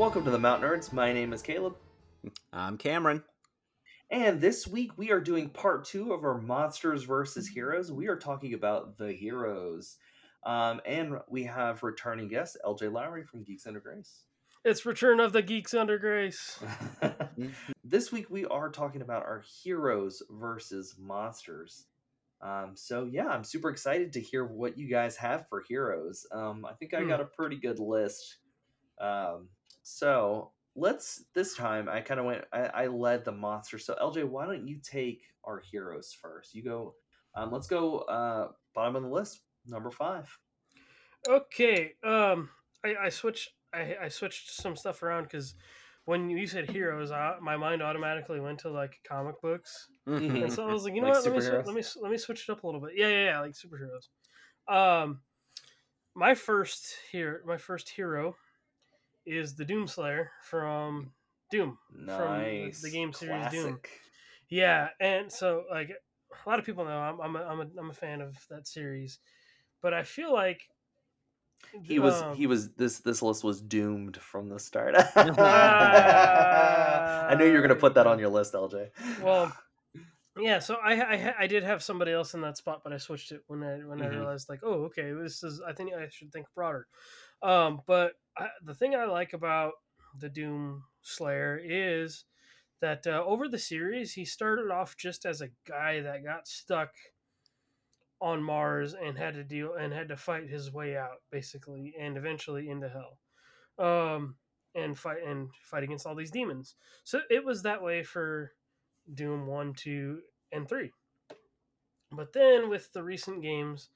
Welcome to the Mount Nerds. My name is Caleb. I'm Cameron. And this week we are doing part two of our Monsters vs. Heroes. We are talking about the heroes. And we have returning guest LJ Lowry from Geeks Under Grace. It's Return of the Geeks Under Grace. This week we are talking about our heroes versus monsters. So I'm super excited to hear what you guys have for heroes. I think I got a pretty good list. I led the monster. So LJ, why don't you take our heroes first? You go, let's go bottom of the list, number 5. Okay. I switched some stuff around because when you said heroes, my mind automatically went to like comic books, and so I was like, you know like what? Let me switch it up a little bit. Yeah, like superheroes. My first hero is the Doom Slayer from Doom, from the game series Classic. Doom. Yeah, and so like a lot of people know, I'm a fan of that series, but I feel like This list was doomed from the start. I knew you were going to put that on your list, LJ. Well, yeah. So I did have somebody else in that spot, but I switched it when I realized like, oh, okay, this is. I think I should think broader. The thing I like about the Doom Slayer is that over the series, he started off just as a guy that got stuck on Mars and had to fight his way out basically, and eventually into hell, and fight against all these demons. So it was that way for Doom 1, 2, and 3. But then with the recent games,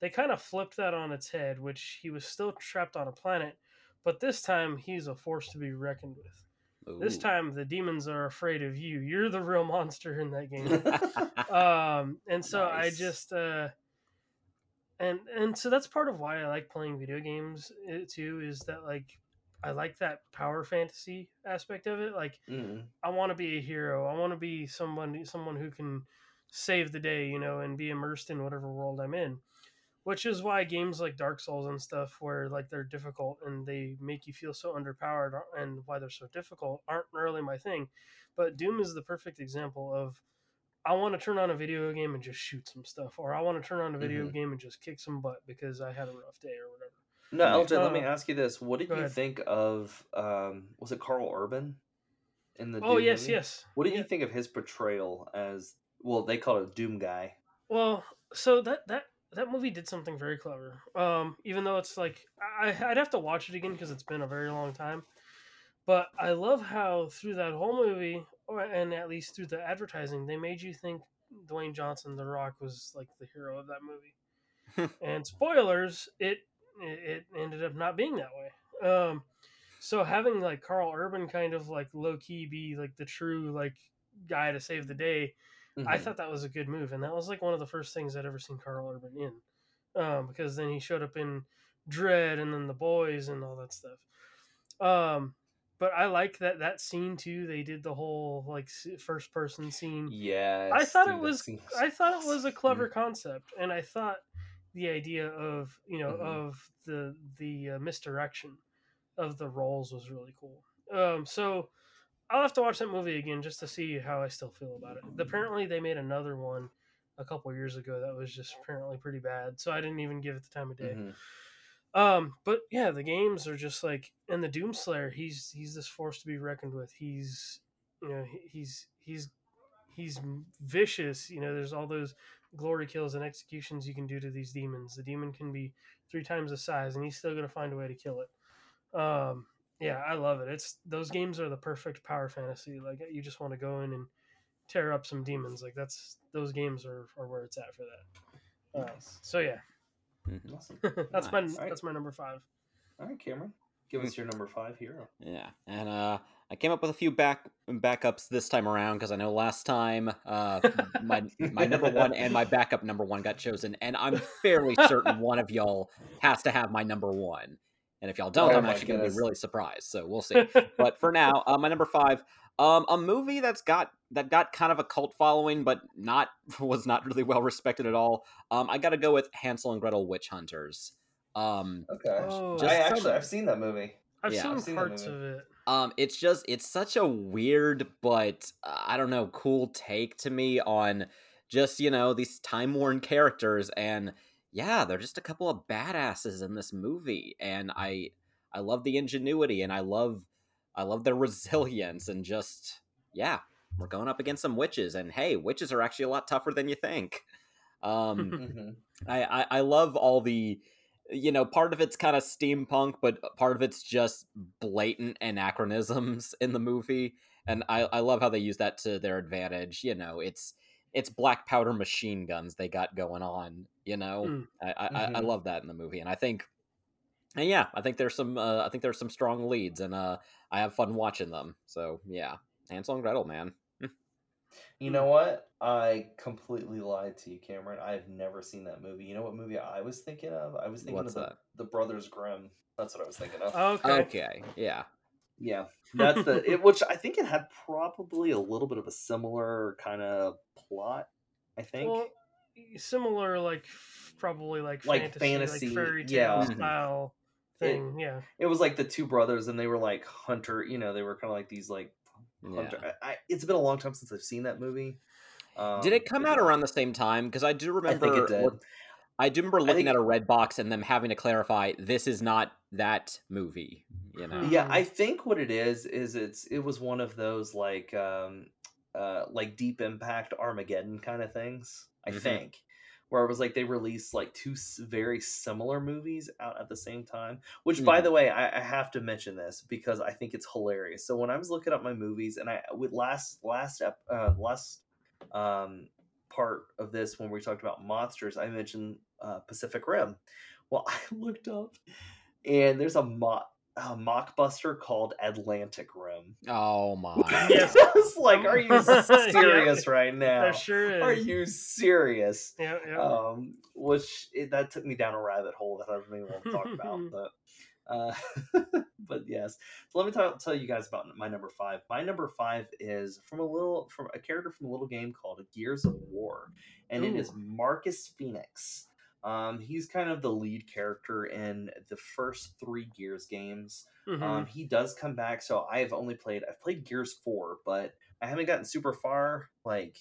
they kind of flipped that on its head, which he was still trapped on a planet, but this time he's a force to be reckoned with. Ooh. This time, the demons are afraid of you. You're the real monster in that game. Nice. I just... And so that's part of why I like playing video games, too, is that, like, I like that power fantasy aspect of it. Like, I want to be a hero. I want to be someone who can save the day, you know, and be immersed in whatever world I'm in. Which is why games like Dark Souls and stuff where like they're difficult and they make you feel so underpowered and why they're so difficult aren't really my thing. But Doom is the perfect example of I want to turn on a video game and just shoot some stuff, or I want to turn on a video game and just kick some butt because I had a rough day or whatever. No, LJ, let me ask you this. What did you think of, was it Karl Urban in the Doom movie? Yes. What did you think of his portrayal as, well, they call it Doom guy? Well, so that movie did something very clever. Even though it's like, I'd have to watch it again because it's been a very long time. But I love how through that whole movie, and at least through the advertising, they made you think Dwayne Johnson, The Rock, was like the hero of that movie. And spoilers, it ended up not being that way. So having like Karl Urban kind of like low key be like the true like guy to save the day, I thought that was a good move, and that was like one of the first things I'd ever seen Karl Urban in, because then he showed up in Dread and then The Boys and all that stuff. But I like that scene too. They did the whole like first person scene. Yes, I thought it was a clever concept, and I thought the idea of of the misdirection of the roles was really cool. So. I'll have to watch that movie again just to see how I still feel about it. Apparently, they made another one a couple years ago that was just apparently pretty bad, so I didn't even give it the time of day. But yeah, the games are just like, and the Doom Slayer, he's this force to be reckoned with. He's vicious. You know, there's all those glory kills and executions you can do to these demons. The demon can be 3 times the size, and he's still going to find a way to kill it. Yeah, I love it. Those games are the perfect power fantasy. Like you just want to go in and tear up some demons. Like those games are where it's at for that. So yeah, awesome. That's my number 5. All right, Cameron, give us your number 5 hero. Yeah, and I came up with a few backups this time around because I know last time my number 1 and my backup number 1 got chosen, and I'm fairly certain one of y'all has to have my number 1. And if y'all don't, I'm actually going to be really surprised. So we'll see. But for now, my number 5, a movie that got kind of a cult following, but was not really well respected at all. I got to go with Hansel and Gretel Witch Hunters. Okay. I've seen that movie. I've seen parts of it. It's just, it's such a weird, but I don't know, cool take to me on just, you know, these time-worn characters, and yeah, they're just a couple of badasses in this movie, and I love the ingenuity, and I love their resilience, and just, yeah, we're going up against some witches, and hey, witches are actually a lot tougher than you think. I love all the, you know, part of it's kind of steampunk, but part of it's just blatant anachronisms in the movie, and I love how they use that to their advantage. You know, it's black powder machine guns they got going on, you know. I love that in the movie, and I think there's some I think there's some strong leads, and I have fun watching them. So yeah, Hansel and Gretel, man. You know what? I completely lied to you, Cameron. I have never seen that movie. You know what movie I was thinking of? I was thinking of the Brothers Grimm. That's what I was thinking of. Okay. Yeah. Yeah. That's which I think it had probably a little bit of a similar kind of plot, I think. Well, similar, probably fantasy, like fairy tale style thing. Yeah. It was like the two brothers, and they were like hunter, you know, they were kind of like these like, yeah. It's been a long time since I've seen that movie. Did it come out around the same time? Because I do remember. I think it did. I do remember looking at a red box and them having to clarify, this is not that movie. You know? Yeah, I think what it is it was one of those like Deep Impact, Armageddon kind of things. I think where it was like they released like two very similar movies out at the same time, which by the way, I have to mention this because I think it's hilarious. So when I was looking up my movies, and I with last part of this, when we talked about monsters, I mentioned Pacific Rim. Well, I looked up, and there's a mockbuster called Atlantic Rim. Oh my! Yes. I was like, are you serious right now? That sure is. Are you serious? Yeah. That took me down a rabbit hole that I don't even want to talk about. But yes. So let me tell you guys about my number five. My number five is from a character from a little game called Gears of War, and it is Marcus Fenix. He's kind of the lead character in the first three Gears games. He does come back. So I've played Gears 4, but I haven't gotten super far, like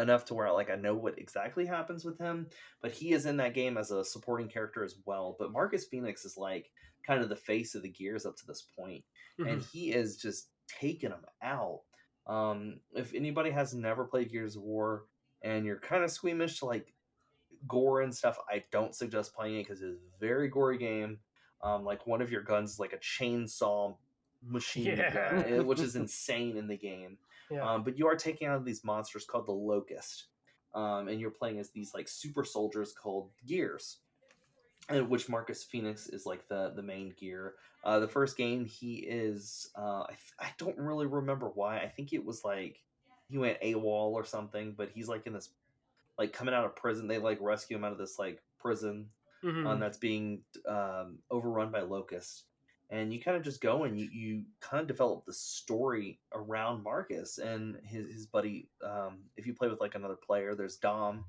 enough to where like I know what exactly happens with him. But he is in that game as a supporting character as well. But Marcus Fenix is like kind of the face of the Gears up to this point, and he is just taking them out. If anybody has never played Gears of War and you're kind of squeamish to like gore and stuff, I don't suggest playing it because it's a very gory game. Like one of your guns is like a chainsaw machine gun, which is insane in the game. Yeah. But you are taking out these monsters called the Locust, and you're playing as these like super soldiers called Gears, and which Marcus Fenix is like the main Gear. The first game he is I don't really remember why. I think it was like he went AWOL or something, but he's like in this like coming out of prison, they like rescue him out of this like prison that's being overrun by Locust, and you kind of just go and you kind of develop the story around Marcus and his buddy. If you play with like another player, there's Dom,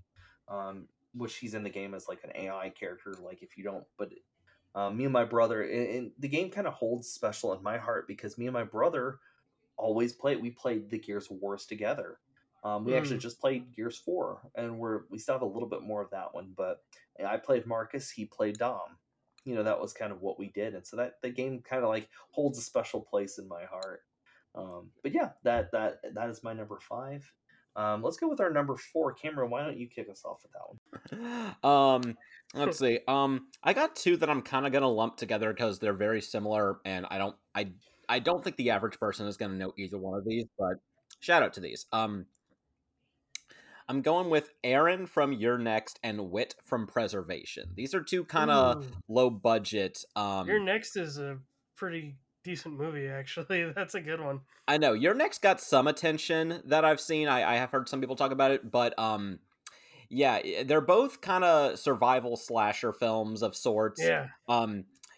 which he's in the game as like an AI character. Like if you don't, but me and my brother, and the game kind of holds special in my heart because me and my brother always played the Gears of Wars together. We actually just played Gears 4, and we still have a little bit more of that one, but I played Marcus, he played Dom. You know, that was kind of what we did, and so that the game kind of like holds a special place in my heart. But yeah, that is my number 5. Let's go with our number 4. Cameron, why don't you kick us off with that one? Let's see. I got two that I'm kind of going to lump together because they're very similar, and I don't think the average person is going to know either one of these, but shout out to these. I'm going with Aaron from You're Next and Wit from Preservation. These are two kind of low budget. You're Next is a pretty decent movie, actually. That's a good one. I know. You're Next got some attention that I've seen. I have heard some people talk about it, but yeah, they're both kind of survival slasher films of sorts. Yeah.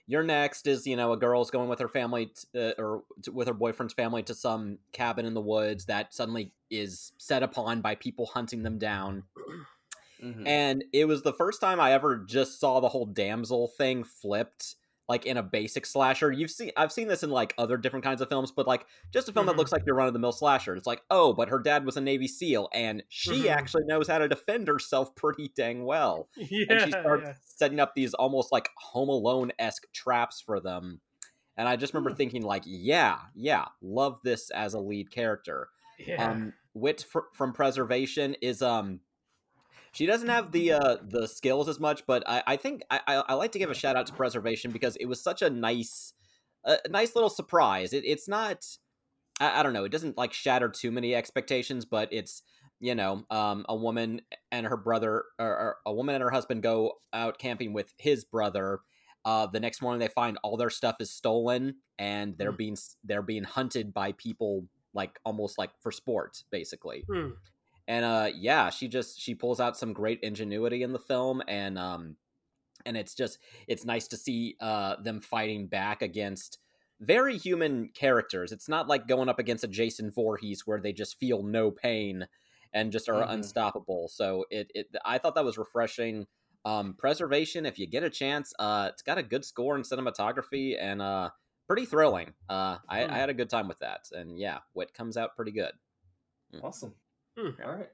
You're Next is, you know, a girl's going with her family with her boyfriend's family to some cabin in the woods that suddenly is set upon by people hunting them down. And it was the first time I ever just saw the whole damsel thing flipped. like in a basic slasher. I've seen this in like other different kinds of films, but like just a film that looks like your run-of-the-mill slasher. It's like, oh, but her dad was a Navy SEAL and she actually knows how to defend herself pretty dang well. Yeah, and she starts setting up these almost like Home Alone-esque traps for them. And I just remember thinking like, love this as a lead character. Yeah. Wit from Preservation is she doesn't have the skills as much, but I think I like to give a shout out to Preservation because it was such a nice little surprise. It's not, I don't know, it doesn't like shatter too many expectations, but it's, you know, a woman and her brother, or a woman and her husband go out camping with his brother. The next morning they find all their stuff is stolen and they're being hunted by people like almost like for sport, basically. Mm. And she pulls out some great ingenuity in the film, and it's nice to see them fighting back against very human characters. It's not like going up against a Jason Voorhees where they just feel no pain and just are unstoppable. So I thought that was refreshing. Preservation, if you get a chance, it's got a good score and cinematography and pretty thrilling. I had a good time with that, and Wit comes out pretty good. Awesome. All right.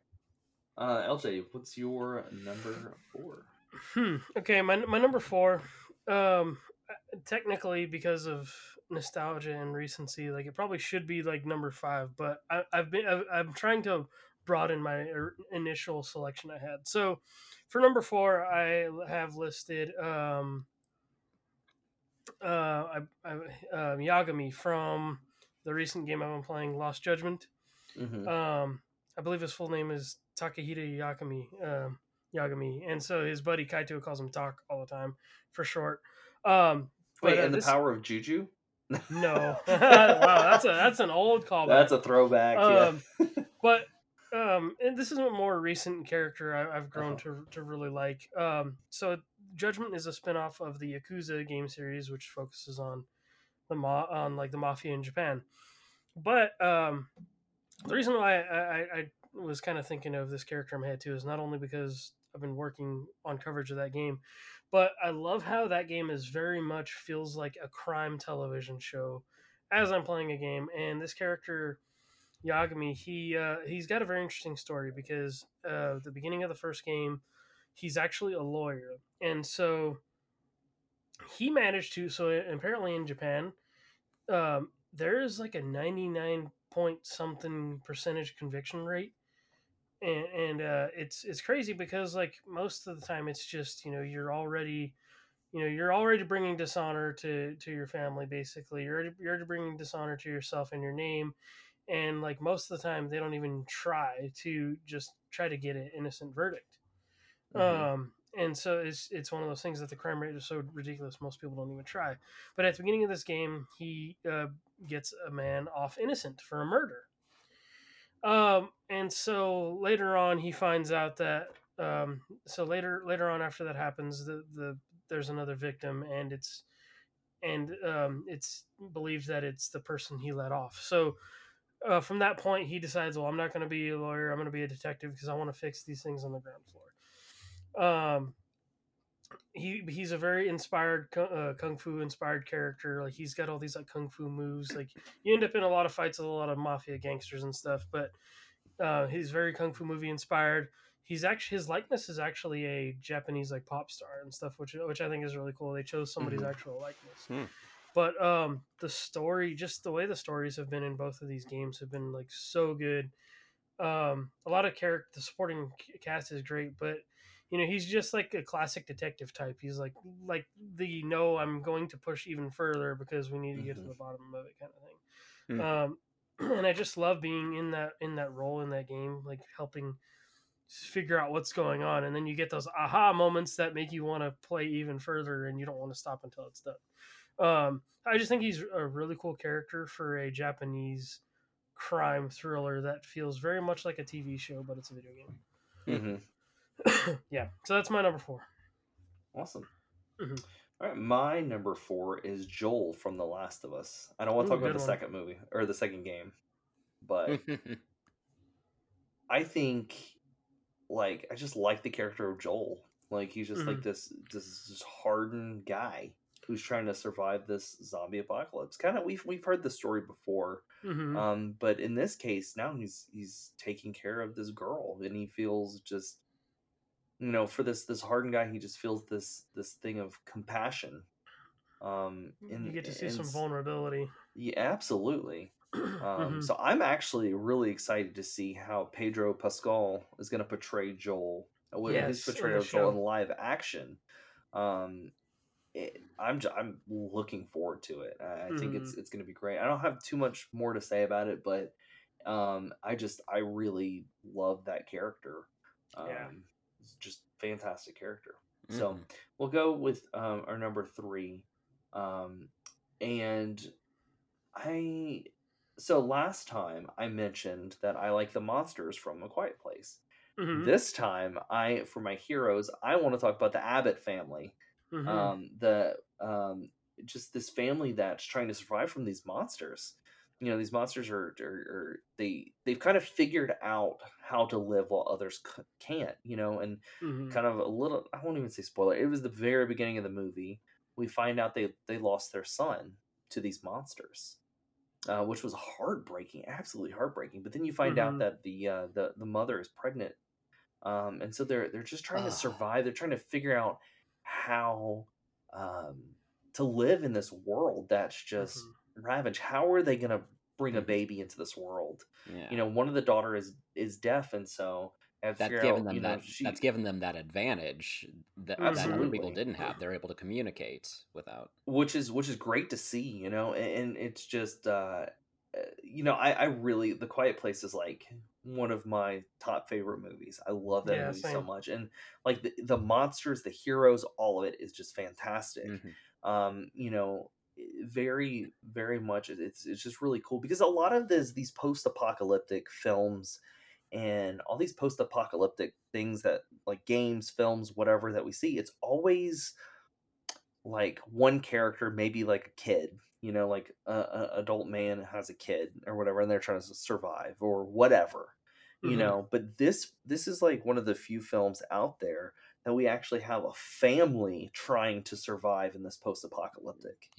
LJ, what's your number 4? Okay, my number 4, technically because of nostalgia and recency, like it probably should be like number 5, but I'm trying to broaden my initial selection I had. So for number 4, I have listed Yagami from the recent game I've been playing, Lost Judgment. I believe his full name is Takahide Yagami, and so his buddy Kaito calls him Tak all the time for short. The power of Juju? No. Wow, that's an old callback. That's a throwback. But and this is a more recent character I've grown to really like. So Judgment is a spinoff of the Yakuza game series, which focuses on the mafia in Japan. But the reason why I was kind of thinking of this character in my head too is not only because I've been working on coverage of that game, but I love how that game is very much feels like a crime television show as I'm playing a game. And this character, Yagami, he's got a very interesting story because at the beginning of the first game, he's actually a lawyer. And so he managed to, apparently in Japan, there is like a 99.something% conviction rate, and it's crazy because like most of the time it's just, you know, you're already bringing dishonor to your family, basically. You're already bringing dishonor to yourself and your name, and like most of the time they don't even try to get an innocent verdict. And so it's one of those things that the crime rate is so ridiculous most people don't even try. But at the beginning of this game, he gets a man off innocent for a murder. And so later on, he finds out that later on after that happens, there's another victim, and it's believed that it's the person he let off. So from that point, he decides, well, I'm not going to be a lawyer. I'm going to be a detective because I want to fix these things on the ground floor. He's a very inspired kung fu inspired character. Like he's got all these like kung fu moves. Like you end up in a lot of fights with a lot of mafia gangsters and stuff, but he's very kung fu movie inspired. He's actually, his likeness is actually a Japanese like pop star and stuff, which I think is really cool. They chose somebody's actual likeness. But the story, just the way the stories have been in both of these games have been like so good. A lot of character, the supporting cast is great, but you know, he's just like a classic detective type. He's like I'm going to push even further because we need to get to the bottom of it kind of thing. And I just love being in that role in that game, like helping figure out what's going on. And then you get those aha moments that make you want to play even further and you don't want to stop until it's done. I just think he's a really cool character for a Japanese crime thriller that feels very much like a TV show, but it's a video game. So that's my number 4. Awesome. All right, my number 4 is Joel from The Last of Us. I don't want to talk about the second movie or the second game, but I think like I just like the character of Joel. Like he's just like this hardened guy who's trying to survive this zombie apocalypse. Kind of, we've heard the story before, but in this case, now he's taking care of this girl, and he feels just, you know, for this hardened guy, he just feels this thing of compassion. And you get to see some vulnerability. Yeah, absolutely. So I'm actually really excited to see how Pedro Pascal is going to portray Joel. His portrayal of Joel in live action. I'm looking forward to it. I think it's going to be great. I don't have too much more to say about it, but I really love that character. It's just fantastic character. So we'll go with our number 3. So last time I mentioned that I like the monsters from A Quiet Place. This time, for my heroes, I want to talk about the Abbott family. Just this family that's trying to survive from these monsters. You know, these monsters are they've kind of figured out how to live while others can't. You know, and kind of a little, I won't even say spoiler. It was the very beginning of the movie. We find out they lost their son to these monsters, which was heartbreaking, absolutely heartbreaking. But then you find out that the mother is pregnant, and so they're just trying to survive. They're trying to figure out how to live in this world that's just ravaged. How are they going to bring a baby into this world? You know, one of the daughter is deaf, and so that's given them that advantage that other people didn't have. They're able to communicate without, which is great to see, you know. And it's just you know, I really, The Quiet Place is like one of my top favorite movies. I love that movie so much, and like the monsters, the heroes, all of it is just fantastic. You know, very, very much. It's just really cool because a lot of these post-apocalyptic films and all these post-apocalyptic things that, like games, films, whatever that we see, it's always like one character, maybe like a kid, you know, like a adult man has a kid or whatever, and they're trying to survive or whatever, you know. But this is like one of the few films out there that we actually have a family trying to survive in this post-apocalyptic.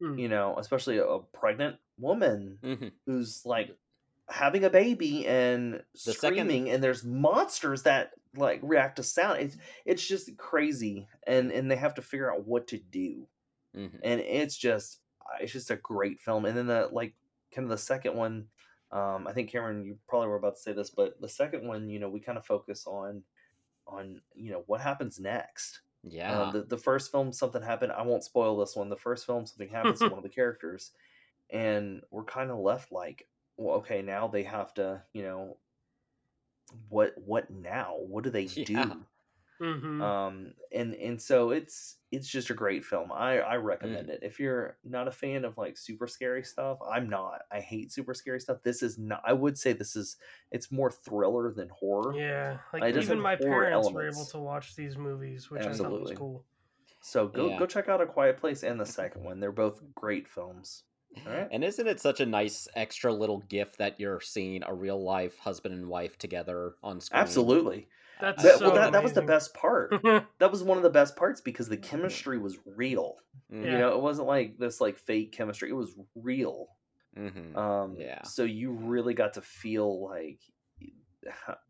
You know, especially a pregnant woman who's like having a baby and screaming, and there's monsters that like react to sound. It's just crazy, and they have to figure out what to do. And it's just a great film. And then the, like, kind of the second one, I think, Cameron, you probably were about to say this, but the second one, you know, we kind of focus on you know, what happens next. The first film, something happened. I won't spoil this one. The first film, something happens to one of the characters, and we're kind of left like, well, okay, now they have to, you know, what now? What do they do? And so it's just a great film. I recommend it. If you're not a fan of like super scary stuff, I'm not. I hate super scary stuff. This is not. I would say it's more thriller than horror. Yeah, like even my parents were able to watch these movies, which I thought was cool. So go check out A Quiet Place and the second one. They're both great films. Right. And isn't it such a nice extra little gift that you're seeing a real life husband and wife together on screen? Absolutely. That was the best part. That was one of the best parts because the chemistry was real. You know, it wasn't like this like fake chemistry. It was real. So you really got to feel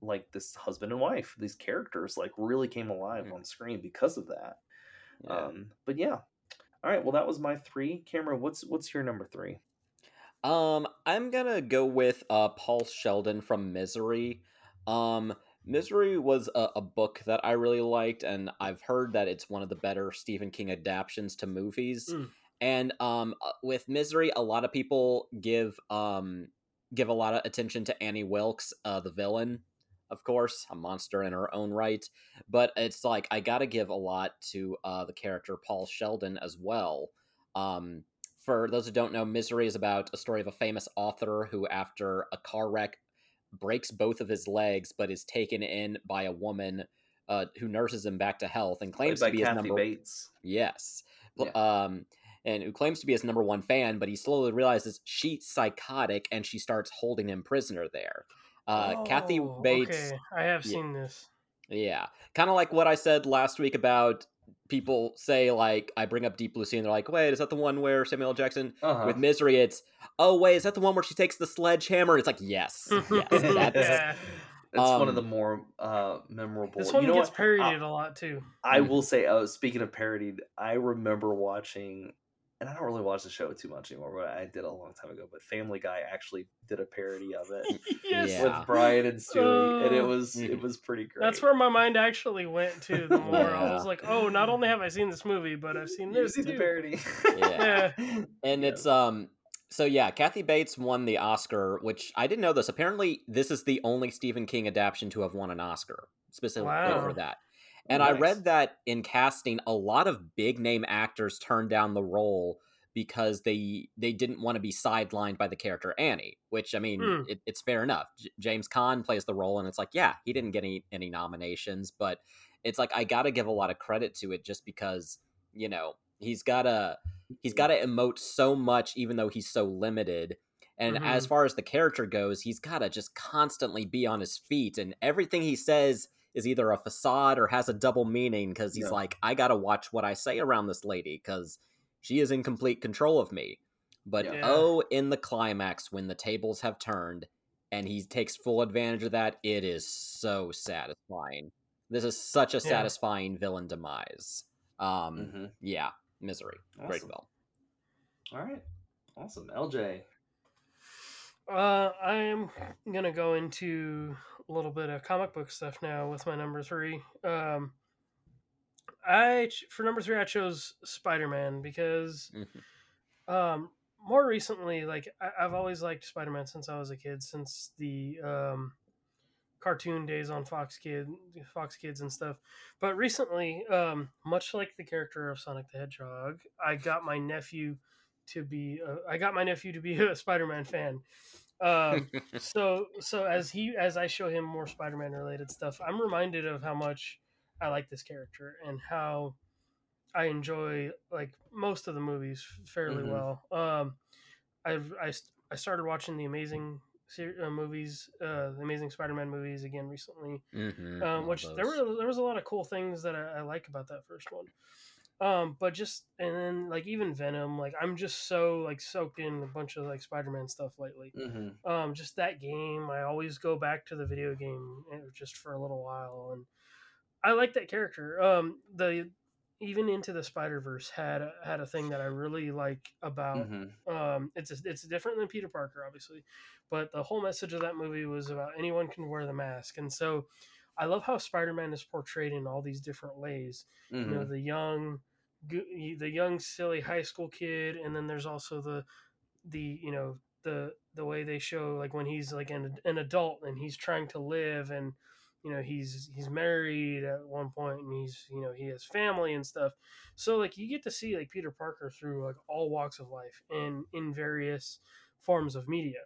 like this husband and wife, these characters like really came alive on screen because of that. But yeah. All right, well, that was my 3. Cameron, what's your number 3? I'm going to go with Paul Sheldon from Misery. Misery was a book that I really liked, and I've heard that it's one of the better Stephen King adaptations to movies. And with Misery, a lot of people give a lot of attention to Annie Wilkes, the villain. Of course, a monster in her own right, but it's like I gotta give a lot to the character Paul Sheldon as well. For those who don't know, Misery is about a story of a famous author who, after a car wreck, breaks both of his legs, but is taken in by a woman who nurses him back to health and claims to be his Kathy Bates. Yes. Yeah. And who claims to be his number one fan, but he slowly realizes she's psychotic, and she starts holding him prisoner there. Kathy Bates. Okay. I have seen this. Yeah. Kind of like what I said last week about people say, like, I bring up Deep Blue Sea and they're like, wait, is that the one where Samuel L. Jackson with Misery? It's, oh, wait, is that the one where she takes the sledgehammer? It's like, yes. That's one of the more memorable. This one gets parodied a lot, too. I will say, speaking of parodied, I remember watching, and I don't really watch the show too much anymore, but I did a long time ago, but Family Guy actually did a parody of it with Brian and Stewie, and it was pretty great. That's where my mind actually went to the more. I was like, oh, not only have I seen this movie, but I've seen this too. Parody. It's... So yeah, Kathy Bates won the Oscar, which I didn't know this. Apparently, this is the only Stephen King adaptation to have won an Oscar, specifically for that. And I read that in casting, a lot of big-name actors turned down the role because they didn't want to be sidelined by the character Annie, which, I mean, it's fair enough. James Caan plays the role, and it's like, yeah, he didn't get any nominations, but it's like, I gotta give a lot of credit to it just because, you know, he's gotta emote so much, even though he's so limited. And as far as the character goes, he's gotta just constantly be on his feet, and everything he says is either a facade or has a double meaning, because he's like, I gotta watch what I say around this lady because she is in complete control of me. But in the climax, when the tables have turned and he takes full advantage of that, it is so satisfying. This is such a satisfying villain demise. Misery. Awesome. Great film. All right. Awesome. LJ. I am going to go into a little bit of comic book stuff now with my number three. For number three, I chose Spider-Man because more recently, like, I've always liked Spider-Man since I was a kid, since the cartoon days on Fox Kids and stuff. But recently, much like the character of Sonic the Hedgehog, I got my nephew to be a Spider-Man fan. So as I show him more Spider-Man related stuff, I'm reminded of how much I like this character and how I enjoy, like, most of the movies fairly well. I started watching the Amazing Spider-Man movies again recently, which there was a lot of cool things that I like about that first one. But even Venom, like, I'm just so, like, soaked in a bunch of, like, Spider-Man stuff lately. Just that game, I always go back to the video game just for a little while, and I like that character. Even Into the Spider-Verse had a thing that I really like about. It's different than Peter Parker, obviously, but the whole message of that movie was about anyone can wear the mask, and so I love how Spider-Man is portrayed in all these different ways. You know, the young silly high school kid, and then there's also the way they show, like, when he's like an adult and he's trying to live, and you know, he's married at one point, and he has family and stuff. So, like, you get to see, like, Peter Parker through, like, all walks of life and in various forms of media.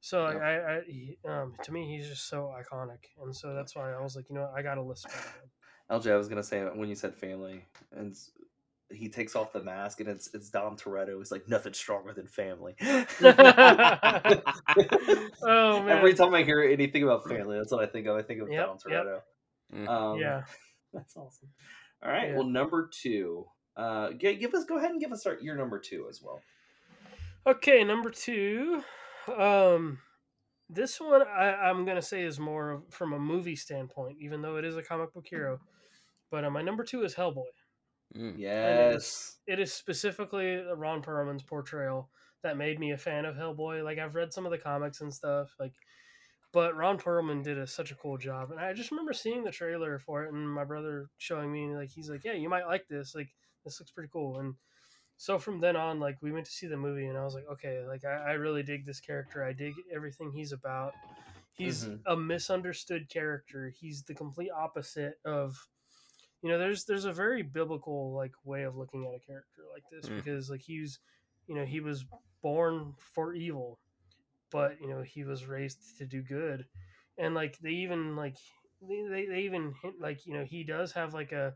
So to me, he's just so iconic, and so that's why I was like, you know, I gotta list him. LJ, I was gonna say, when you said family, and he takes off the mask, and it's Dom Toretto. It's like, nothing stronger than family. Oh man! Every time I hear anything about family, that's what I think of. I think of Dom Toretto. Yep. That's awesome. All right. Yeah. Well, number two. Go ahead and give us your number two as well. Okay, number two. This one I'm gonna say is more from a movie standpoint, even though it is a comic book hero. But my number two is Hellboy. Yes, it is specifically Ron Perlman's portrayal that made me a fan of Hellboy. Like, I've read some of the comics and stuff, like, but Ron Perlman did such a cool job, and I just remember seeing the trailer for it, and my brother showing me, and, like, he's like, "Yeah, you might like this. Like, this looks pretty cool." And so from then on, like, we went to see the movie, and I was like, "Okay, like, I really dig this character. I dig everything he's about. He's a misunderstood character. He's the complete opposite of." You know, there's a very biblical, like, way of looking at a character like this, because, like, he was born for evil, but, you know, he was raised to do good. And, like, they even hint, he does have, like, a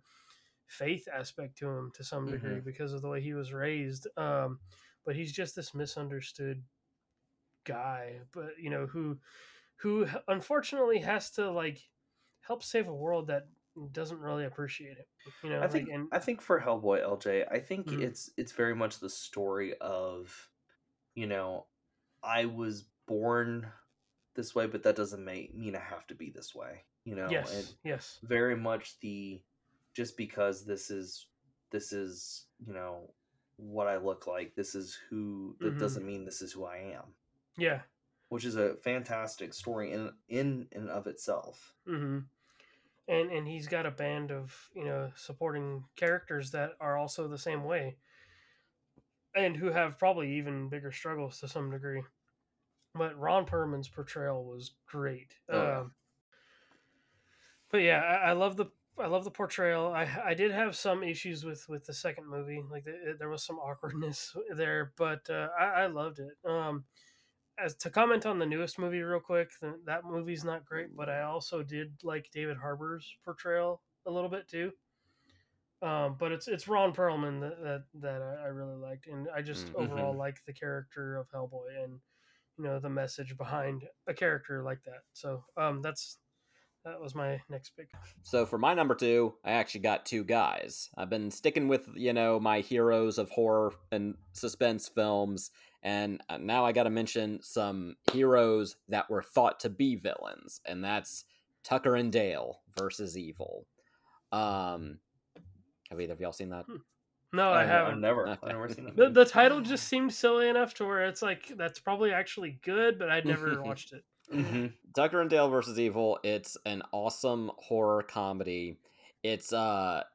faith aspect to him to some degree because of the way he was raised. But he's just this misunderstood guy, but, you know, who unfortunately has to, like, help save a world that doesn't really appreciate it. You know, I think for Hellboy, LJ, I think it's very much the story of, you know, I was born this way, but that doesn't mean I have to be this way. You know, yes, very much the just because this is you know what I look like. This is who. That doesn't mean this is who I am. Yeah, which is a fantastic story in and of itself. Mm-hmm. And he's got a band of, you know, supporting characters that are also the same way, and who have probably even bigger struggles to some degree. But Ron Perlman's portrayal was great. But yeah, I love the portrayal. I did have some issues with the second movie, like there was some awkwardness there, but I loved it. As to comment on the newest movie real quick, that movie's not great, but I also did like David Harbour's portrayal a little bit too. But it's Ron Perlman that I really liked, and I just overall liked the character of Hellboy and, you know, the message behind a character like that. So that was my next pick. So for my number two, I actually got two guys. I've been sticking with, you know, my heroes of horror and suspense films, and now I got to mention some heroes that were thought to be villains, and that's Tucker and Dale versus Evil. Have either of y'all seen that? No, I haven't. I've never seen that. The title just seemed silly enough to where it's like, that's probably actually good, but I'd never watched it. Mm-hmm. Tucker and Dale versus Evil. It's an awesome horror comedy. It's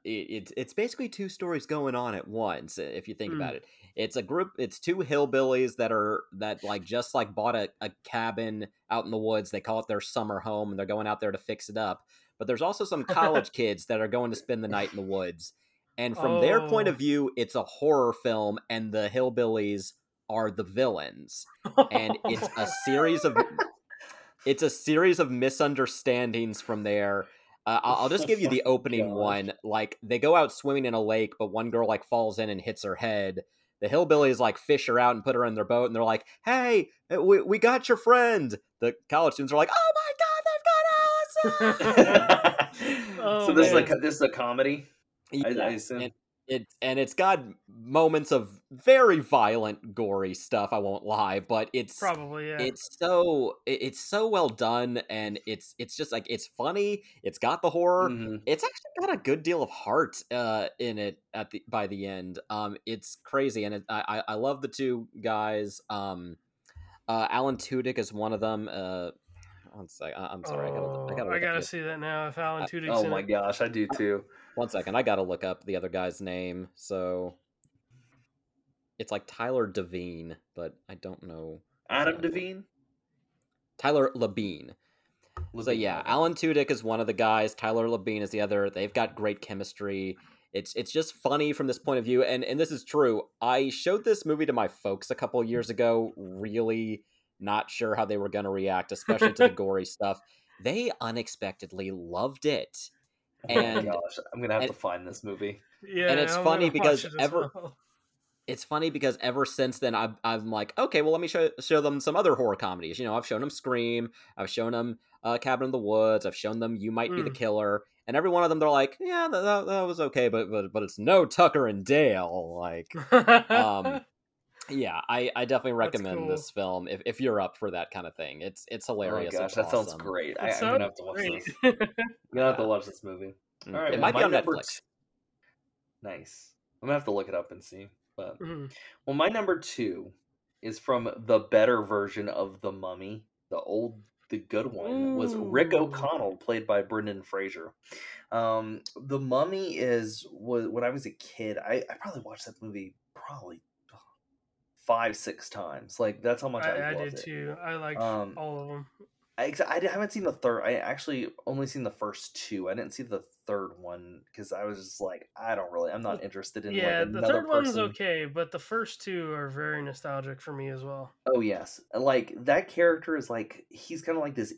it's basically two stories going on at once, if you think about it. It's a group. It's two hillbillies that bought a cabin out in the woods. They call it their summer home, and they're going out there to fix it up. But there's also some college kids that are going to spend the night in the woods. And from their point of view, it's a horror film, and the hillbillies are the villains. And it's a series of misunderstandings from there. I'll just give you the opening one. Like, they go out swimming in a lake, but one girl like falls in and hits her head. The hillbillies like fish her out and put her in their boat, and they're like, "Hey, we got your friend." The college students are like, "Oh my god, they've got Allison!" So this man. Is a comedy. Yeah. I assume. It's got moments of very violent, gory stuff. I won't lie, but it's probably it's so well done, and it's just like, it's funny. It's got the horror. Mm-hmm. It's actually got a good deal of heart in it by the end. It's crazy, and I love the two guys. Alan Tudyk is one of them. One sec. I'm sorry. I gotta see that now. If Alan Tudyk's in it. Oh my gosh, I do too. One second. I gotta look up the other guy's name. So it's like Tyler Devine, but I don't know. Adam Devine? Tyler Labine. So yeah, Alan Tudyk is one of the guys. Tyler Labine is the other. They've got great chemistry. It's just funny from this point of view, and this is true. I showed this movie to my folks a couple years ago. Really not sure how they were going to react, especially to the gory stuff. They unexpectedly loved it. And oh gosh, I'm going to have to find this movie. Yeah, and it's funny because ever since then, I'm like, okay, well, let me show them some other horror comedies. You know, I've shown them Scream. I've shown them Cabin in the Woods. I've shown them You Might Be the Killer. And every one of them, they're like, yeah, that was okay, but it's no Tucker and Dale. Like, yeah, I definitely recommend this film if you're up for that kind of thing. It's hilarious. Oh my gosh, that sounds great. I'm gonna have to watch this. I'm gonna have to watch this movie. Mm-hmm. All right, it might be on Netflix. Nice. I'm gonna have to look it up and see. But well, my number two is from the better version of The Mummy. The good one was Rick O'Connell, played by Brendan Fraser. The Mummy was when I was a kid. I probably watched that movie 5-6 times. Like, that's how much I loved it. I did too. I liked all of them. I haven't seen the third. I actually only seen the first two. I didn't see the third one because I was just like, I'm not interested in. Yeah, like, the third one's okay, but the first two are very nostalgic for me as well. Oh yes, like that character is like, he's kind of like this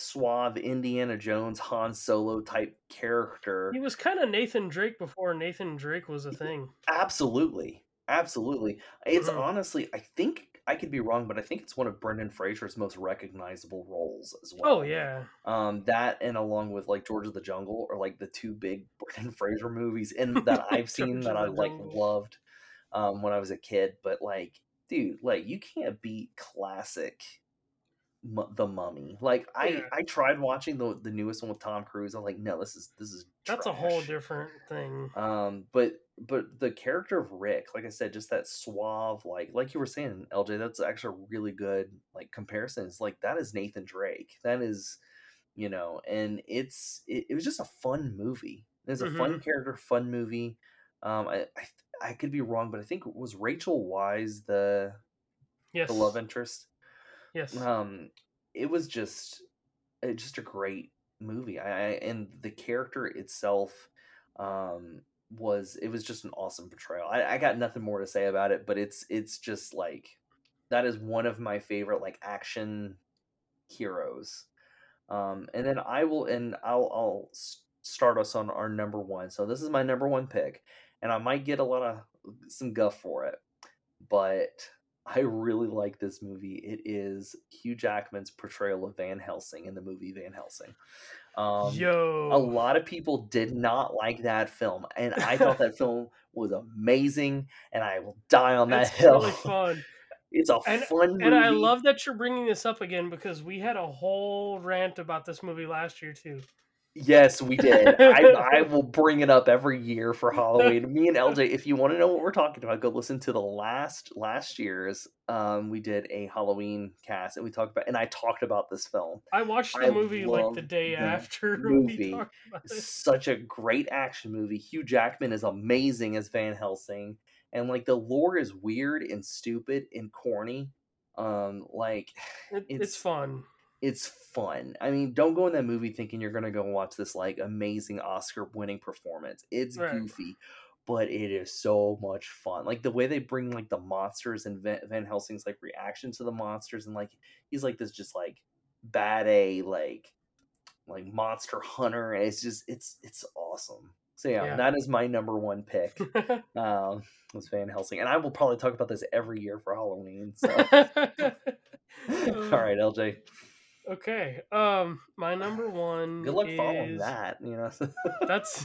suave Indiana Jones, Han Solo type character. He was kind of Nathan Drake before Nathan Drake was a thing. Absolutely. It's honestly, I think I could be wrong, but I think it's one of Brendan Fraser's most recognizable roles as well. Oh yeah. That and along with like George of the Jungle are like the two big Brendan Fraser movies and that I've seen that I like loved when I was a kid. But like, dude, like you can't beat classic The Mummy. Like I tried watching the newest one with Tom Cruise. I'm like, no, this is trash. That's a whole different thing. But the character of Rick, like I said, just that suave, like you were saying, LJ, that's actually a really good like comparison. It's like that is Nathan Drake. That is, you know, and it was just a fun movie. It's a fun character, fun movie. I could be wrong, but I think it was Rachel Wise the love interest. Yes. It was just a great movie. And the character itself was just an awesome portrayal. I got nothing more to say about it, but it's just like that is one of my favorite like action heroes. And then I'll start us on our number one. So this is my number one pick, and I might get some guff for it, but I really like this movie. It is Hugh Jackman's portrayal of Van Helsing in the movie Van Helsing. A lot of people did not like that film, and I thought that film was amazing, and I will die on that hill. It's really fun. It's a fun movie. And I love that you're bringing this up again, because we had a whole rant about this movie last year, too. Yes, we did. I will bring it up every year for Halloween. Me and LJ, if you want to know what we're talking about, go listen to the last year's. We did a Halloween cast, and I talked about this film. I watched the movie like the day after. It's such a great action movie. Hugh Jackman is amazing as Van Helsing, and like the lore is weird and stupid and corny. It's fun. It's fun. I mean, don't go in that movie thinking you're going to go watch this like amazing Oscar-winning performance. It's goofy, but it is so much fun. Like the way they bring like the monsters and Van Helsing's like reaction to the monsters, and like he's like this just like bad A like monster hunter. And it's just it's awesome. So yeah, that is my number one pick. Was Van Helsing, and I will probably talk about this every year for Halloween. So all right, LJ. Okay, my number one. Good luck following that, you know. But that's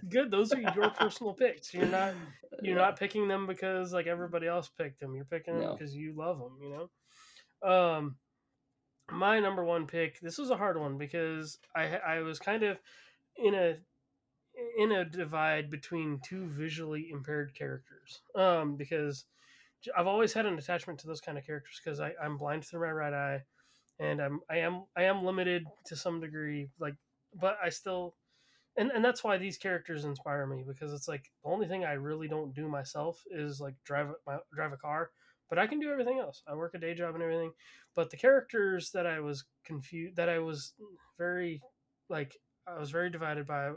good. Those are your personal picks. You're not picking them because like everybody else picked them. You're picking them because you love them, you know. My number one pick. This was a hard one because I was kind of in a divide between two visually impaired characters. Because I've always had an attachment to those kind of characters because I'm blind through my right eye. And I am limited to some degree, like, but I still, and that's why these characters inspire me, because it's like the only thing I really don't do myself is like drive a car, but I can do everything else. I work a day job and everything, but the characters that I was confused, that I was very divided by.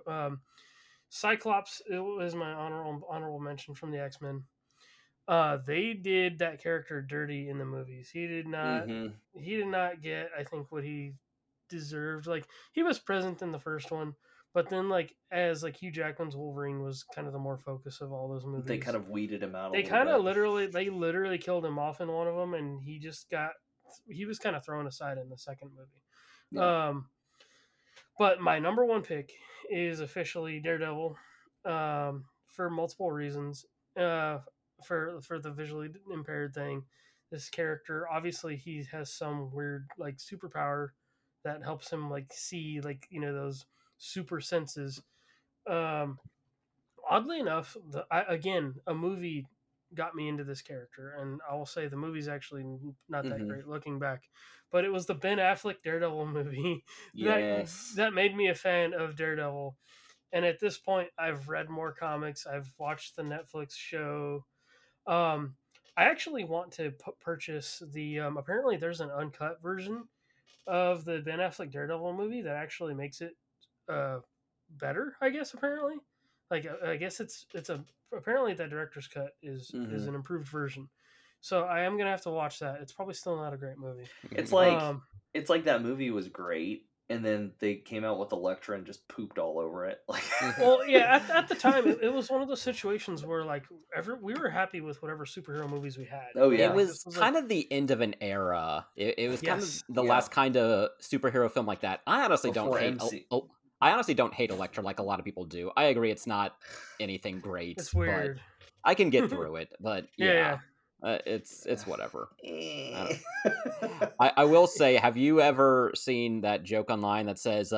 Cyclops, it was my honorable mention from the X-Men. They did that character dirty in the movies. He did not get, I think, what he deserved. Like he was present in the first one, but then like as like Hugh Jackman's Wolverine was kind of the more focus of all those movies. They kind of weeded him out. They literally killed him off in one of them, and he was kind of thrown aside in the second movie. Yeah. But my number one pick is officially Daredevil, for multiple reasons. For the visually impaired thing, this character, obviously he has some weird like superpower that helps him like see, like, you know, those super senses. Oddly enough, a movie got me into this character, and I will say the movie's actually not that great looking back, but it was the Ben Affleck Daredevil movie that made me a fan of Daredevil. And at this point, I've read more comics, I've watched the Netflix show. I actually want to purchase the apparently there's an uncut version of the Ben Affleck Daredevil movie that actually makes it better, I guess. Apparently, like I guess it's apparently that director's cut is an improved version. So I am gonna have to watch that. It's probably still not a great movie. It's like that movie was great. and then they came out with Elektra and just pooped all over it. Like, well, yeah, at the time, it was one of those situations where, like, we were happy with whatever superhero movies we had. Oh, yeah. It was kind of the end of an era. It was kind of the last kind of superhero film like that. I honestly don't hate Elektra like a lot of people do. I agree it's not anything great. It's weird. But I can get through it, but yeah. It's whatever. I will say, have you ever seen that joke online that says,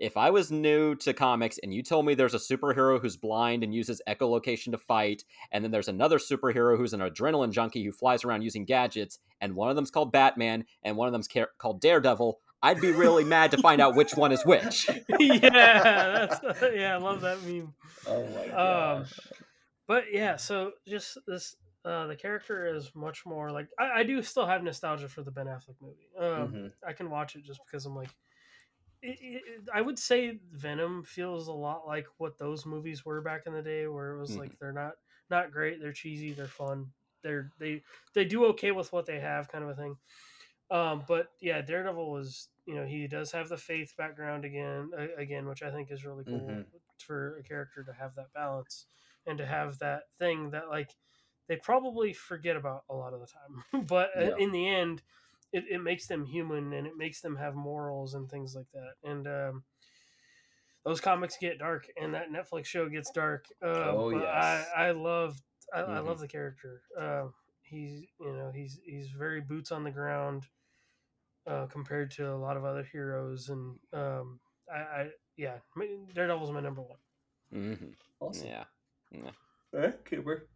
if I was new to comics and you told me there's a superhero who's blind and uses echolocation to fight, and then there's another superhero who's an adrenaline junkie who flies around using gadgets, and one of them's called Batman and one of them's called Daredevil, I'd be really mad to find out which one is which. Yeah, I love that meme. Oh my gosh. But yeah, so just this... the character is much more like I do still have nostalgia for the Ben Affleck movie. I can watch it just because I'm like, I would say Venom feels a lot like what those movies were back in the day, where it was like they're not great, they're cheesy, they're fun, they do okay with what they have, kind of a thing. But yeah, Daredevil was, he does have the faith background again, which I think is really cool for a character to have that balance and to have that thing that like. They probably forget about a lot of the time, but in the end, it makes them human and it makes them have morals and things like that. And those comics get dark, and that Netflix show gets dark. I love the character. He's very boots on the ground compared to a lot of other heroes, and Daredevil's my number one. Mm-hmm. Awesome. Yeah. All right, Cooper.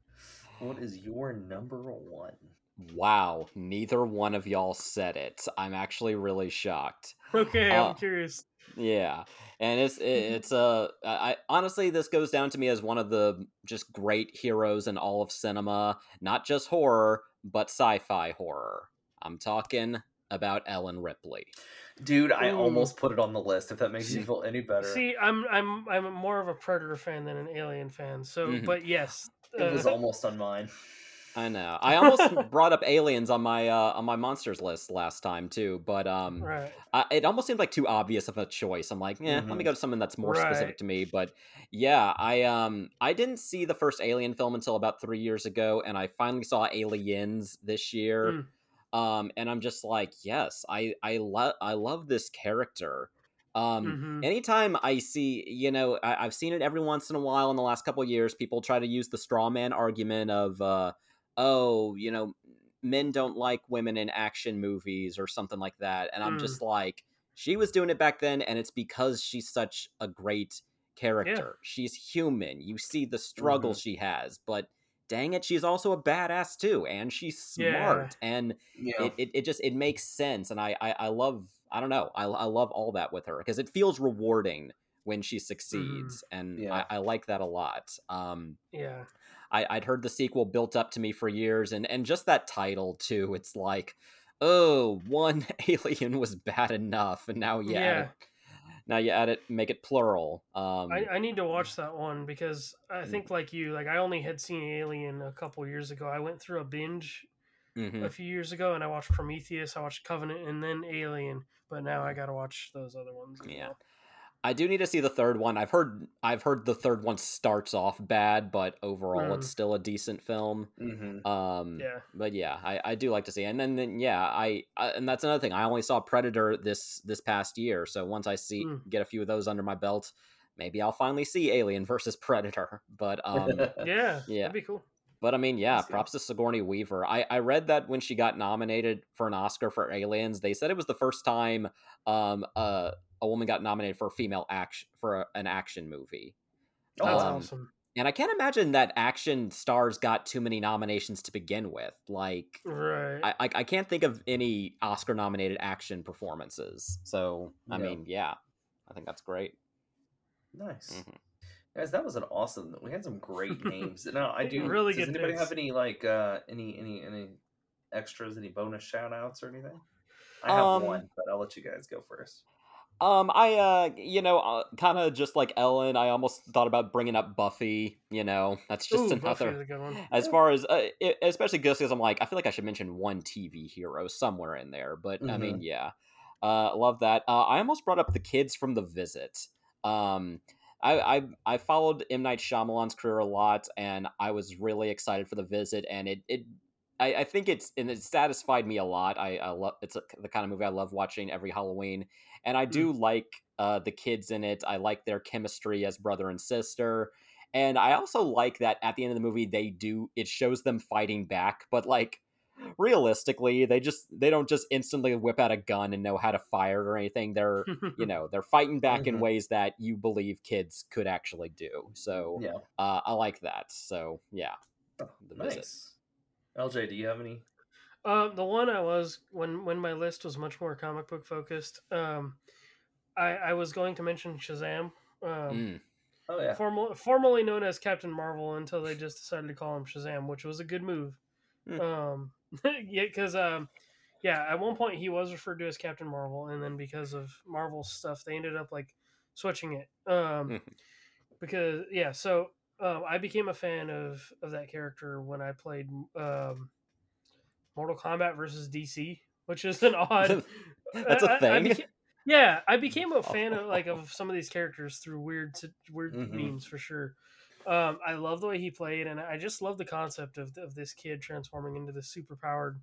What is your number one? Wow, neither one of y'all said it. I'm actually really shocked. Okay, I'm curious. Yeah, and I honestly, this goes down to me as one of the just great heroes in all of cinema, not just horror, but sci-fi horror. I'm talking about Ellen Ripley. Dude, I almost put it on the list, if that makes you feel any better. See, I'm more of a Predator fan than an Alien fan, so but yes. It was almost on mine. I know. I almost brought up Aliens on my monsters list last time too, but it almost seemed like too obvious of a choice. I'm like, let me go to something that's more specific to me. But yeah, I didn't see the first Alien film until about 3 years ago, and I finally saw Aliens this year. And I'm just like, yes, I love this character. Anytime I see, I've seen it every once in a while in the last couple of years, people try to use the straw man argument of, men don't like women in action movies or something like that. And I'm just like, she was doing it back then. And it's because she's such a great character. Yeah. She's human. You see the struggle she has, but dang it, she's also a badass too. And she's smart and it makes sense. And I love, I don't know. I love all that with her because it feels rewarding when she succeeds. And I like that a lot. I'd heard the sequel built up to me for years and just that title too. It's like, oh, one alien was bad enough. And now you add it, make it plural. I need to watch that one because I think like you, like I only had seen Alien a couple years ago. I went through a binge a few years ago, and I watched Prometheus, I watched Covenant, and then Alien, but now I gotta watch those other ones as well. I do need to see the third one. I've heard the third one starts off bad, but overall it's still a decent film. But yeah, I do like to see it. And then I and that's another thing, I only saw Predator this past year, so once I see get a few of those under my belt, maybe I'll finally see Alien versus Predator. But that'd be cool. But I mean, props to Sigourney Weaver. I read that when she got nominated for an Oscar for Aliens, they said it was the first time a woman got nominated for a female action for an action movie. Oh, that's awesome. And I can't imagine that action stars got too many nominations to begin with. Like, I can't think of any Oscar nominated action performances. So I think that's great. Nice. Guys, that was an awesome. We had some great names. No, I do. Really good. Does anybody have any like any extras, any bonus shout outs or anything? I have one, but I'll let you guys go first. Kind of just like Ellen, I almost thought about bringing up Buffy. That's just another. Buffy's a good one. As far as especially just because I'm like, I feel like I should mention one TV hero somewhere in there. But I mean, yeah. Love that. I almost brought up the kids from The Visit. I followed M. Night Shyamalan's career a lot, and I was really excited for The Visit, and I think it satisfied me a lot. It's the kind of movie I love watching every Halloween, and I do like the kids in it. I like their chemistry as brother and sister, and I also like that at the end of the movie it shows them fighting back, but like realistically they don't just instantly whip out a gun and know how to fire it or anything. They're they're fighting back in ways that you believe kids could actually do. So yeah. I like that. So yeah, The Visit. Nice. LJ, do you have any? The one I was when my list was much more comic book focused. I was going to mention Shazam. Oh yeah, formerly known as Captain Marvel until they just decided to call him Shazam, which was a good move. Yeah, because at one point he was referred to as Captain Marvel, and then because of Marvel stuff, they ended up like switching it. Because yeah, so. I became a fan of that character when I played Mortal Kombat versus DC, which is an odd. That's a thing. I became a fan of some of these characters through weird memes for sure. I love the way he played, and I just love the concept of this kid transforming into this superpowered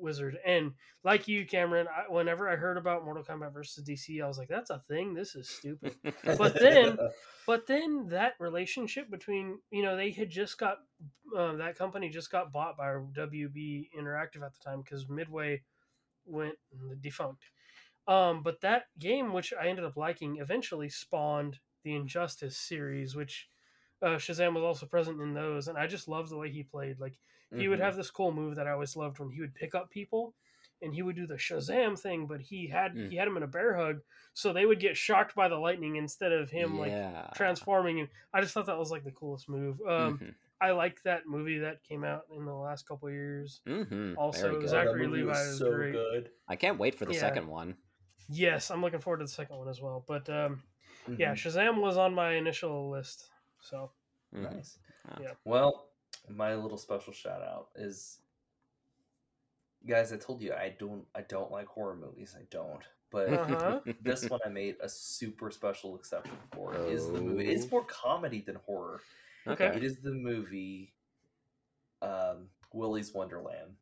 wizard. And like you, Cameron, whenever I heard about Mortal Kombat versus DC, I was like, that's a thing, this is stupid. but then that relationship between, they had just got that company just got bought by WB Interactive at the time, because Midway went defunct, but that game, which I ended up liking, eventually spawned the Injustice series, which Shazam was also present in those, and I just loved the way he played. Like he would have this cool move that I always loved when he would pick up people, and he would do the Shazam thing, but he had him in a bear hug, so they would get shocked by the lightning instead of him like transforming. And I just thought that was like the coolest move. I like that movie that came out in the last couple of years. Also, Zachary Levi was so great. Good. I can't wait for the second one. Yes, I'm looking forward to the second one as well. But yeah, Shazam was on my initial list. So nice. Yeah. Well, my little special shout out is, guys, I told you I don't like horror movies. I don't. But this one I made a super special exception for. It is the movie. It's more comedy than horror. Okay. It is the movie Willy's Wonderland.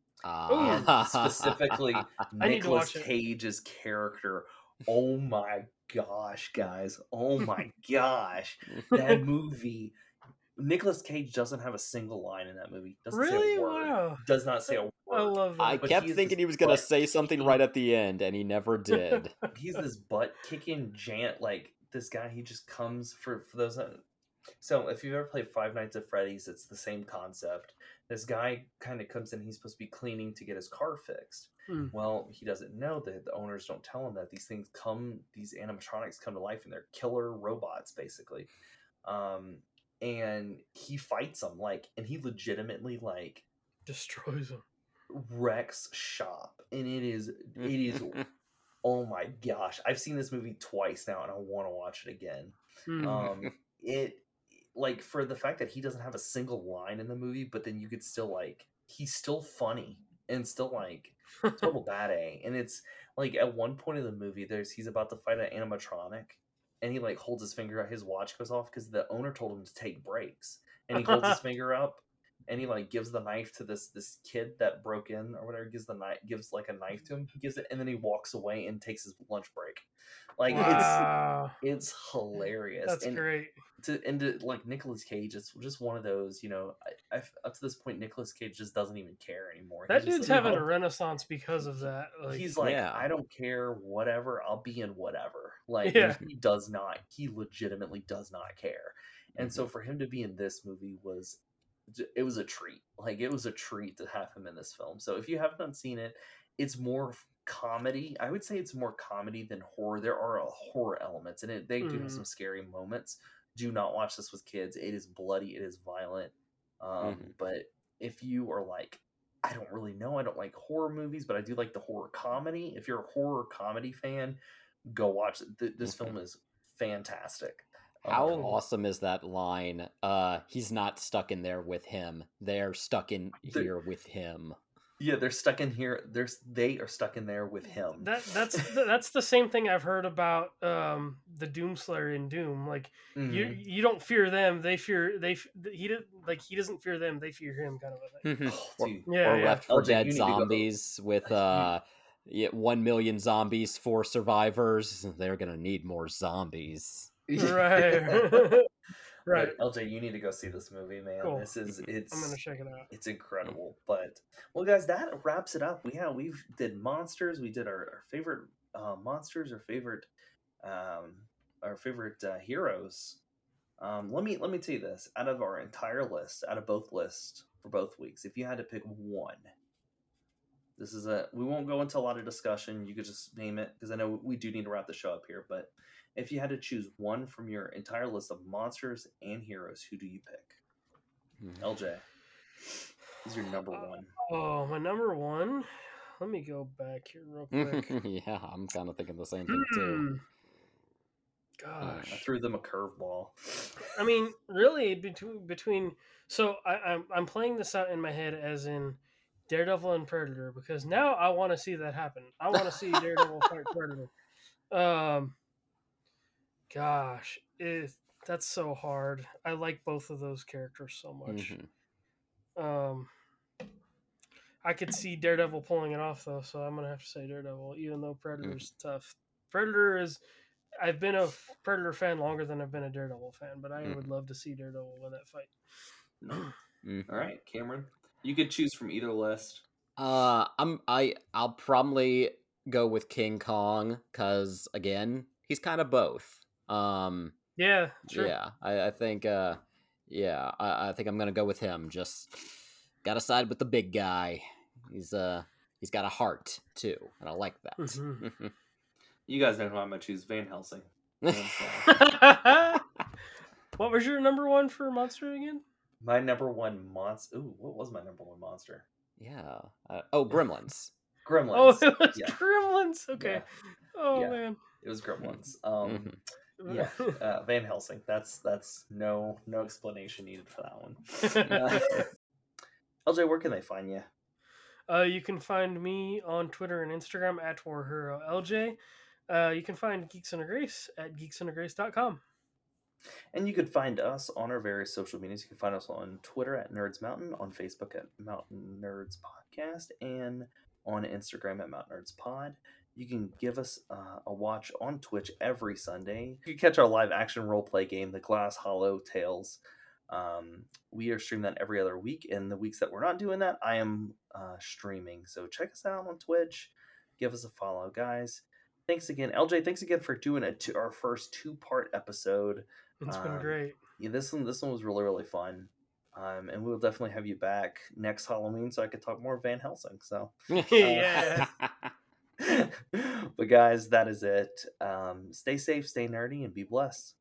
Specifically Nicolas Cage's character. Oh my gosh, guys. Oh my gosh. That movie. Nicolas Cage doesn't have a single line in that movie. Doesn't say a word. Wow. Does not say a word. I love that. I kept thinking he was going to say something right at the end, and he never did. He's this butt-kicking giant, like, this guy, he just comes for those... So if you've ever played Five Nights at Freddy's, it's the same concept. This guy kind of comes in, he's supposed to be cleaning to get his car fixed. Well, he doesn't know that the owners don't tell him that these animatronics come to life, and they're killer robots basically. And he fights them, and he legitimately destroys them. Wrecks shop. And it is oh my gosh. I've seen this movie twice now, and I want to watch it again. It for the fact that he doesn't have a single line in the movie, but then you could still he's still funny and still total bad A. And it's at one point in the movie, he's about to fight an animatronic, and he holds his finger out, his watch goes off because the owner told him to take breaks, and he holds his finger up, and he gives the knife to this kid that broke in or whatever, gives a knife to him, he gives it, and then he walks away and takes his lunch break. Wow. It's hilarious. That's great. To Nicolas Cage, it's just one of those, up to this point, Nicolas Cage just doesn't even care anymore. That dude's having a renaissance because of that. I don't care, whatever, I'll be in whatever. He does not. He legitimately does not care. And so for him to be in this movie was a treat. It was a treat to have him in this film. So if you haven't seen it, it's more comedy. I would say it's more comedy than horror. There are horror elements in it. They do have some scary moments. Do not watch this with kids. It is bloody. It is violent. But if you are I don't really know. I don't like horror movies, but I do like the horror comedy. If you're a horror comedy fan, go watch it. This film is fantastic. How awesome is that line? He's not stuck in there with him. They're stuck in here with him. Yeah, they're stuck in here. They are stuck in there with him. That's the same thing I've heard about the Doom Slayer in Doom. Like you don't fear them; they fear he doesn't fear them; they fear him, kind of a thing. Left 4 Dead zombies with 1 million zombies, 4 survivors. They're gonna need more zombies. Right. Right, but LJ, you need to go see this movie, man. Cool. I'm gonna check it out. It's incredible. But well, guys, that wraps it up. We did monsters. We did our favorite monsters, our favorite heroes. Let me tell you this: out of our entire list, out of both lists for both weeks, if you had to pick one, this is a. We won't go into a lot of discussion. You could just name it because I know we do need to wrap the show up here, but. If you had to choose one from your entire list of monsters and heroes, who do you pick? LJ, who's your number one? Oh, my number one? Let me go back here real quick. Yeah, I'm kind of thinking the same thing, too. Gosh. I threw them a curveball. I mean, really, between... So, I'm playing this out in my head as in Daredevil and Predator, because now I want to see that happen. I want to see Daredevil fight Predator. Gosh, that's so hard. I like both of those characters so much. Mm-hmm. I could see Daredevil pulling it off, though, so I'm going to have to say Daredevil, even though Predator's tough. I've been a Predator fan longer than I've been a Daredevil fan, but I would love to see Daredevil win that fight. Mm-hmm. All right, Cameron. You could choose from either list. I'll probably go with King Kong, because, again, he's kind of both. Yeah, sure. Yeah, I think I'm gonna go with him. Just gotta side with the big guy. He's got a heart too, and I like that. Mm-hmm. You guys know who I'm gonna choose, Van Helsing. What was your number one for monster again? My number one monster. Ooh, what was my number one monster? Yeah. Gremlins. Gremlins. Oh, it was Gremlins. Okay. Yeah. Oh man. It was Gremlins. Van Helsing. That's no explanation needed for that one. LJ, where can they find you? You can find me on Twitter and Instagram at WarHeroLJ. You can find Geeks Under Grace at geeksundergrace.com. And you can find us on our various social medias. You can find us on Twitter at Nerds Mountain, on Facebook at Mountain Nerds Podcast, and on Instagram at Mountain Nerds Pod. You can give us a watch on Twitch every Sunday. You can catch our live action role play game, The Glass Hollow Tales. We are streaming that every other week. And the weeks that we're not doing that, I am streaming. So check us out on Twitch. Give us a follow, guys. Thanks again, LJ. Thanks again for doing our first 2-part episode. It's been great. Yeah, this one was really, really fun. And we'll definitely have you back next Halloween so I could talk more Van Helsing. So yeah. But guys, that is it. Stay safe, stay nerdy, and be blessed.